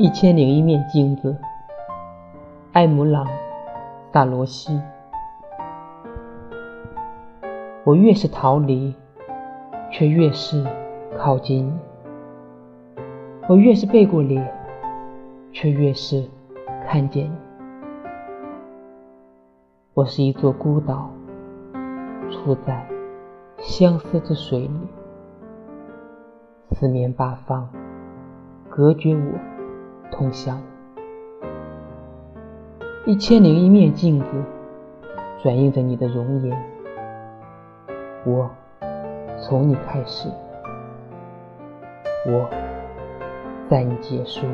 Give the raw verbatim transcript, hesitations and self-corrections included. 一千零一面镜子，艾姆朗·萨罗西。我越是逃离，却越是靠近你；我越是背过脸，却越是看见你。我是一座孤岛，处在相思之水里，四面八方隔绝我通向一千零一面镜子，转映着你的容颜。我从你开始，我在你结束。